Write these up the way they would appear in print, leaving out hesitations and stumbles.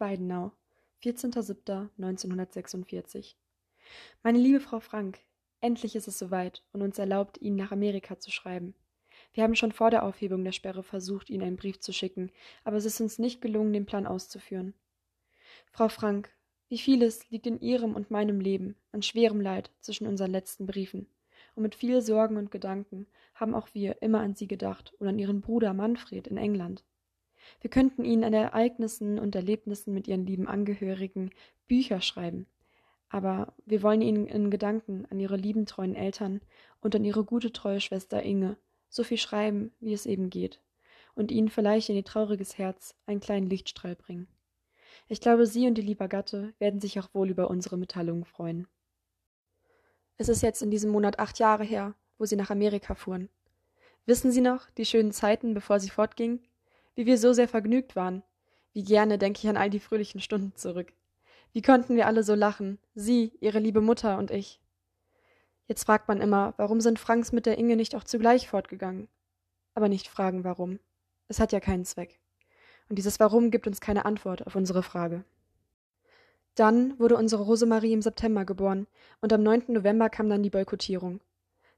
Weidenau, 14.07.1946. Meine liebe Frau Frank, endlich ist es soweit und uns erlaubt, Ihnen nach Amerika zu schreiben. Wir haben schon vor der Aufhebung der Sperre versucht, Ihnen einen Brief zu schicken, aber es ist uns nicht gelungen, den Plan auszuführen. Frau Frank, wie vieles liegt in Ihrem und meinem Leben an schwerem Leid zwischen unseren letzten Briefen. Und mit viel Sorgen und Gedanken haben auch wir immer an Sie gedacht und an Ihren Bruder Manfred in England. Wir könnten Ihnen an Ereignissen und Erlebnissen mit Ihren lieben Angehörigen Bücher schreiben, aber wir wollen Ihnen in Gedanken an Ihre lieben, treuen Eltern und an Ihre gute, treue Schwester Inge so viel schreiben, wie es eben geht, und Ihnen vielleicht in Ihr trauriges Herz einen kleinen Lichtstrahl bringen. Ich glaube, Sie und Ihr lieber Gatte werden sich auch wohl über unsere Mitteilungen freuen. Es ist jetzt in diesem Monat 8 Jahre her, wo Sie nach Amerika fuhren. Wissen Sie noch, die schönen Zeiten, bevor Sie fortgingen? Wie wir so sehr vergnügt waren. Wie gerne denke ich an all die fröhlichen Stunden zurück. Wie konnten wir alle so lachen, Sie, Ihre liebe Mutter und ich. Jetzt fragt man immer, warum sind Franks mit der Inge nicht auch zugleich fortgegangen? Aber nicht fragen, warum. Es hat ja keinen Zweck. Und dieses Warum gibt uns keine Antwort auf unsere Frage. Dann wurde unsere Rosemarie im September geboren und am 9. November kam dann die Boykottierung.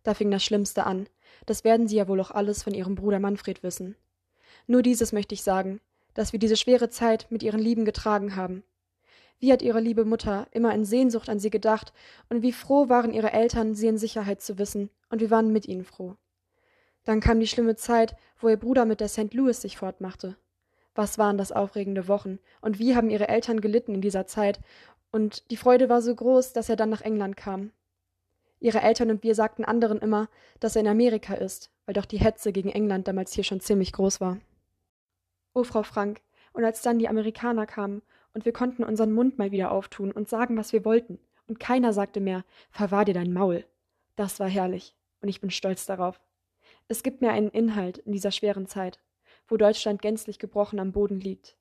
Da fing das Schlimmste an. Das werden Sie ja wohl auch alles von Ihrem Bruder Manfred wissen. Nur dieses möchte ich sagen, dass wir diese schwere Zeit mit Ihren Lieben getragen haben. Wie hat Ihre liebe Mutter immer in Sehnsucht an Sie gedacht und wie froh waren Ihre Eltern, Sie in Sicherheit zu wissen, und wir waren mit Ihnen froh. Dann kam die schlimme Zeit, wo Ihr Bruder mit der St. Louis sich fortmachte. Was waren das aufregende Wochen, und wie haben Ihre Eltern gelitten in dieser Zeit, und die Freude war so groß, dass er dann nach England kam. Ihre Eltern und wir sagten anderen immer, dass er in Amerika ist, weil doch die Hetze gegen England damals hier schon ziemlich groß war. Oh, Frau Frank, und als dann die Amerikaner kamen, und wir konnten unseren Mund mal wieder auftun und sagen, was wir wollten, und keiner sagte mehr, verwahr dir dein Maul. Das war herrlich, und ich bin stolz darauf. Es gibt mir einen Inhalt in dieser schweren Zeit, wo Deutschland gänzlich gebrochen am Boden liegt.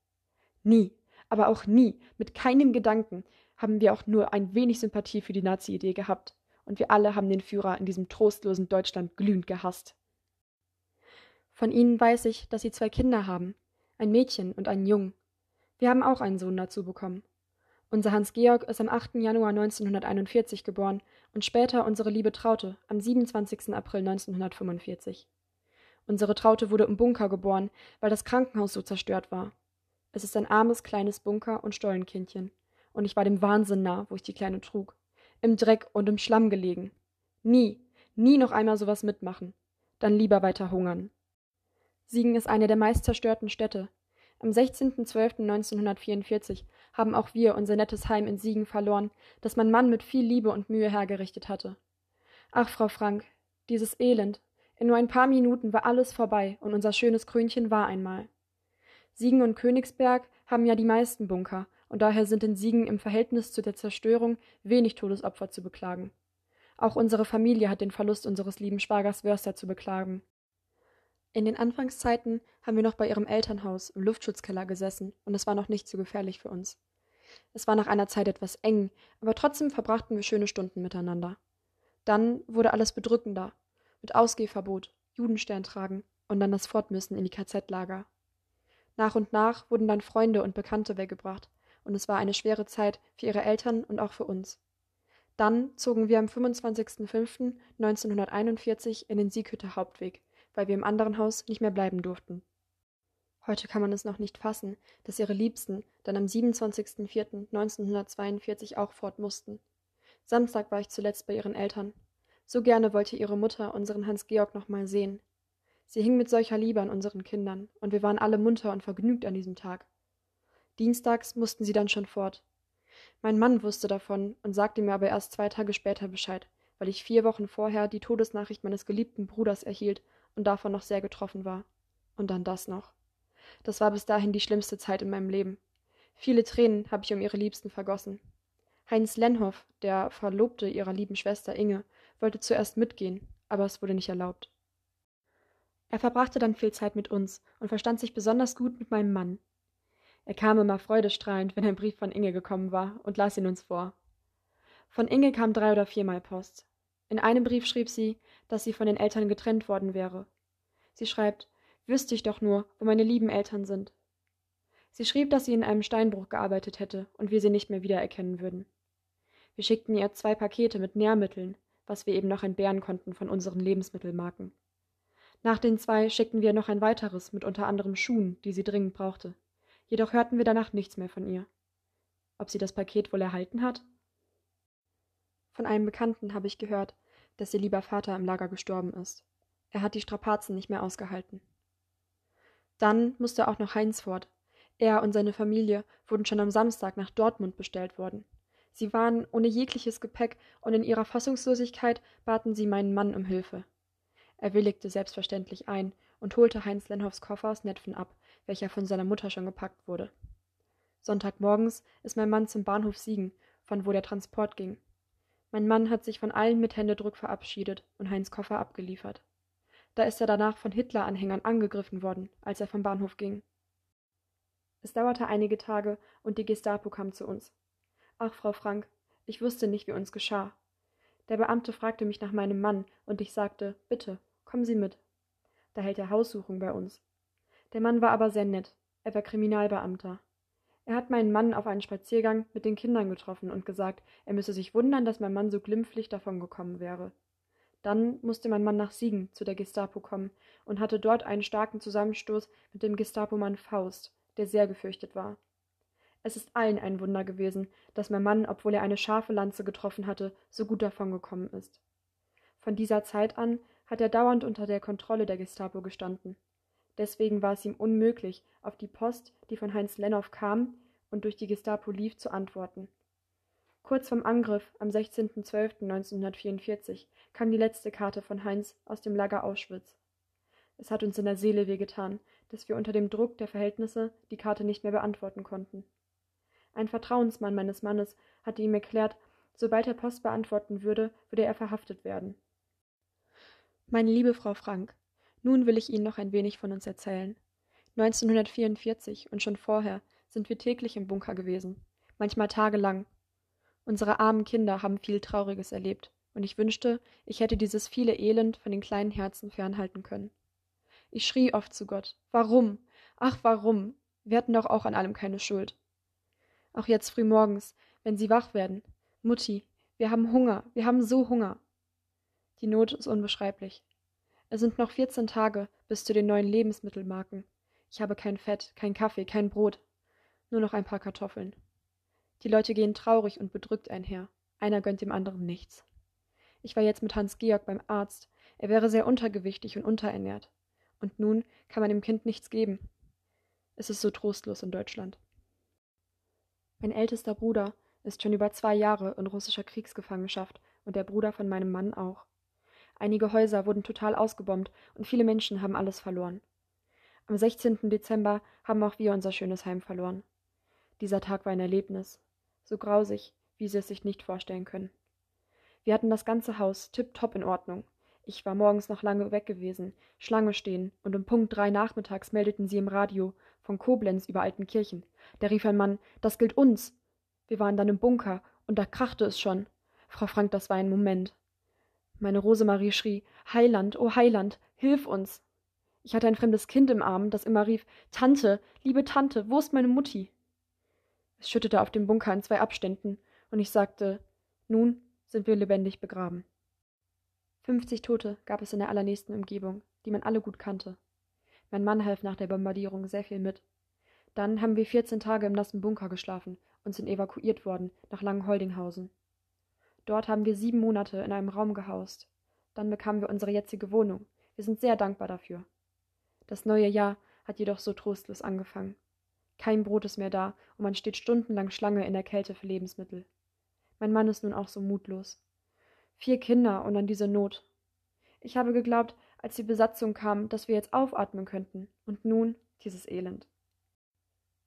Nie, aber auch nie, mit keinem Gedanken, haben wir auch nur ein wenig Sympathie für die Nazi-Idee gehabt, und wir alle haben den Führer in diesem trostlosen Deutschland glühend gehasst. Von Ihnen weiß ich, dass Sie 2 Kinder haben, ein Mädchen und einen Jungen. Wir haben auch einen Sohn dazu bekommen. Unser Hans Georg ist am 8. Januar 1941 geboren und später unsere liebe Traute am 27. April 1945. Unsere Traute wurde im Bunker geboren, weil das Krankenhaus so zerstört war. Es ist ein armes, kleines Bunker- und Stollenkindchen. Und ich war dem Wahnsinn nah, wo ich die Kleine trug. Im Dreck und im Schlamm gelegen. Nie, nie noch einmal sowas mitmachen. Dann lieber weiter hungern. Siegen ist eine der meist zerstörten Städte. Am 16.12.1944 haben auch wir unser nettes Heim in Siegen verloren, das mein Mann mit viel Liebe und Mühe hergerichtet hatte. Ach, Frau Frank, dieses Elend. In nur ein paar Minuten war alles vorbei und unser schönes Krönchen war einmal. Siegen und Königsberg haben ja die meisten Bunker und daher sind in Siegen im Verhältnis zu der Zerstörung wenig Todesopfer zu beklagen. Auch unsere Familie hat den Verlust unseres lieben Schwagers Wörster zu beklagen. In den Anfangszeiten haben wir noch bei ihrem Elternhaus im Luftschutzkeller gesessen und es war noch nicht so gefährlich für uns. Es war nach einer Zeit etwas eng, aber trotzdem verbrachten wir schöne Stunden miteinander. Dann wurde alles bedrückender. Mit Ausgehverbot, Judenstern tragen und dann das Fortmüssen in die KZ-Lager. Nach und nach wurden dann Freunde und Bekannte weggebracht und es war eine schwere Zeit für ihre Eltern und auch für uns. Dann zogen wir am 25.05.1941 in den Sieghütter Hauptweg, weil wir im anderen Haus nicht mehr bleiben durften. Heute kann man es noch nicht fassen, dass ihre Liebsten dann am 27.04.1942 auch fort mussten. Samstag war ich zuletzt bei ihren Eltern. So gerne wollte ihre Mutter unseren Hans-Georg noch mal sehen. Sie hing mit solcher Liebe an unseren Kindern, und wir waren alle munter und vergnügt an diesem Tag. Dienstags mussten sie dann schon fort. Mein Mann wusste davon und sagte mir aber erst 2 Tage später Bescheid, weil ich 4 Wochen vorher die Todesnachricht meines geliebten Bruders erhielt und davon noch sehr getroffen war. Und dann das noch. Das war bis dahin die schlimmste Zeit in meinem Leben. Viele Tränen habe ich um ihre Liebsten vergossen. Heinz Lenhoff, der Verlobte ihrer lieben Schwester Inge, wollte zuerst mitgehen, aber es wurde nicht erlaubt. Er verbrachte dann viel Zeit mit uns und verstand sich besonders gut mit meinem Mann. Er kam immer freudestrahlend, wenn ein Brief von Inge gekommen war, und las ihn uns vor. Von Inge kam 3- oder 4-mal Post. In einem Brief schrieb sie, dass sie von den Eltern getrennt worden wäre. Sie schreibt, wüsste ich doch nur, wo meine lieben Eltern sind. Sie schrieb, dass sie in einem Steinbruch gearbeitet hätte und wir sie nicht mehr wiedererkennen würden. Wir schickten ihr 2 Pakete mit Nährmitteln, was wir eben noch entbehren konnten von unseren Lebensmittelmarken. Nach den 2 schickten wir noch ein weiteres mit unter anderem Schuhen, die sie dringend brauchte. Jedoch hörten wir danach nichts mehr von ihr. Ob sie das Paket wohl erhalten hat? Von einem Bekannten habe ich gehört, dass ihr lieber Vater im Lager gestorben ist. Er hat die Strapazen nicht mehr ausgehalten. Dann musste auch noch Heinz fort. Er und seine Familie wurden schon am Samstag nach Dortmund bestellt worden. Sie waren ohne jegliches Gepäck und in ihrer Fassungslosigkeit baten sie meinen Mann um Hilfe. Er willigte selbstverständlich ein und holte Heinz Lenhoffs Koffer aus Netphen ab, welcher von seiner Mutter schon gepackt wurde. Sonntagmorgens ist mein Mann zum Bahnhof Siegen, von wo der Transport ging. Mein Mann hat sich von allen mit Händedruck verabschiedet und Heinz' Koffer abgeliefert. Da ist er danach von Hitler-Anhängern angegriffen worden, als er vom Bahnhof ging. Es dauerte einige Tage und die Gestapo kam zu uns. »Ach, Frau Frank, ich wusste nicht, wie uns geschah. Der Beamte fragte mich nach meinem Mann und ich sagte, bitte, kommen Sie mit. Da hält er Haussuchung bei uns. Der Mann war aber sehr nett. Er war Kriminalbeamter. Er hat meinen Mann auf einen Spaziergang mit den Kindern getroffen und gesagt, er müsse sich wundern, dass mein Mann so glimpflich davongekommen wäre. Dann musste mein Mann nach Siegen zu der Gestapo kommen und hatte dort einen starken Zusammenstoß mit dem Gestapomann Faust, der sehr gefürchtet war. Es ist allen ein Wunder gewesen, dass mein Mann, obwohl er eine scharfe Lanze getroffen hatte, so gut davongekommen ist. Von dieser Zeit an hat er dauernd unter der Kontrolle der Gestapo gestanden. Deswegen war es ihm unmöglich, auf die Post, die von Heinz Lenhoff kam und durch die Gestapo lief, zu antworten. Kurz vorm Angriff am 16.12.1944 kam die letzte Karte von Heinz aus dem Lager Auschwitz. Es hat uns in der Seele wehgetan, dass wir unter dem Druck der Verhältnisse die Karte nicht mehr beantworten konnten. Ein Vertrauensmann meines Mannes hatte ihm erklärt, sobald er Post beantworten würde, würde er verhaftet werden. Meine liebe Frau Frank, nun will ich Ihnen noch ein wenig von uns erzählen. 1944 und schon vorher sind wir täglich im Bunker gewesen, manchmal tagelang. Unsere armen Kinder haben viel Trauriges erlebt, und ich wünschte, ich hätte dieses viele Elend von den kleinen Herzen fernhalten können. Ich schrie oft zu Gott, warum? Ach, warum? Wir hatten doch auch an allem keine Schuld. Auch jetzt frühmorgens, wenn sie wach werden. Mutti, wir haben Hunger, wir haben so Hunger. Die Not ist unbeschreiblich. Es sind noch 14 Tage bis zu den neuen Lebensmittelmarken. Ich habe kein Fett, kein Kaffee, kein Brot. Nur noch ein paar Kartoffeln. Die Leute gehen traurig und bedrückt einher. Einer gönnt dem anderen nichts. Ich war jetzt mit Hans Georg beim Arzt. Er wäre sehr untergewichtig und unterernährt. Und nun kann man dem Kind nichts geben. Es ist so trostlos in Deutschland. Mein ältester Bruder ist schon über 2 Jahre in russischer Kriegsgefangenschaft und der Bruder von meinem Mann auch. Einige Häuser wurden total ausgebombt und viele Menschen haben alles verloren. Am 16. Dezember haben auch wir unser schönes Heim verloren. Dieser Tag war ein Erlebnis, so grausig, wie Sie es sich nicht vorstellen können. Wir hatten das ganze Haus tipptopp in Ordnung. Ich war morgens noch lange weg gewesen, Schlange stehen, und um Punkt 3 nachmittags meldeten sie im Radio von Koblenz über Altenkirchen. Da rief ein Mann, das gilt uns. Wir waren dann im Bunker und da krachte es schon. Frau Frank, das war ein Moment. Meine Rosemarie schrie, Heiland, oh Heiland, hilf uns. Ich hatte ein fremdes Kind im Arm, das immer rief, Tante, liebe Tante, wo ist meine Mutti? Es schüttete auf dem Bunker in 2 Abständen, und ich sagte, nun sind wir lebendig begraben. 50 Tote gab es in der allernächsten Umgebung, die man alle gut kannte. Mein Mann half nach der Bombardierung sehr viel mit. Dann haben wir 14 Tage im nassen Bunker geschlafen und sind evakuiert worden nach Langenholdinghausen. Dort haben wir 7 Monate in einem Raum gehaust. Dann bekamen wir unsere jetzige Wohnung. Wir sind sehr dankbar dafür. Das neue Jahr hat jedoch so trostlos angefangen. Kein Brot ist mehr da und man steht stundenlang Schlange in der Kälte für Lebensmittel. Mein Mann ist nun auch so mutlos. 4 Kinder und dann diese Not. Ich habe geglaubt, als die Besatzung kam, dass wir jetzt aufatmen könnten. Und nun dieses Elend.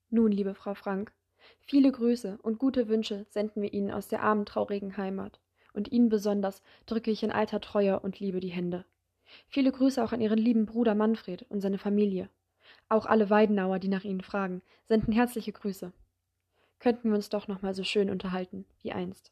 Nun, liebe Frau Frank, viele Grüße und gute Wünsche senden wir Ihnen aus der armen, traurigen Heimat. Und Ihnen besonders drücke ich in alter Treue und Liebe die Hände. Viele Grüße auch an Ihren lieben Bruder Manfred und seine Familie. Auch alle Weidenauer, die nach Ihnen fragen, senden herzliche Grüße. Könnten wir uns doch noch mal so schön unterhalten wie einst.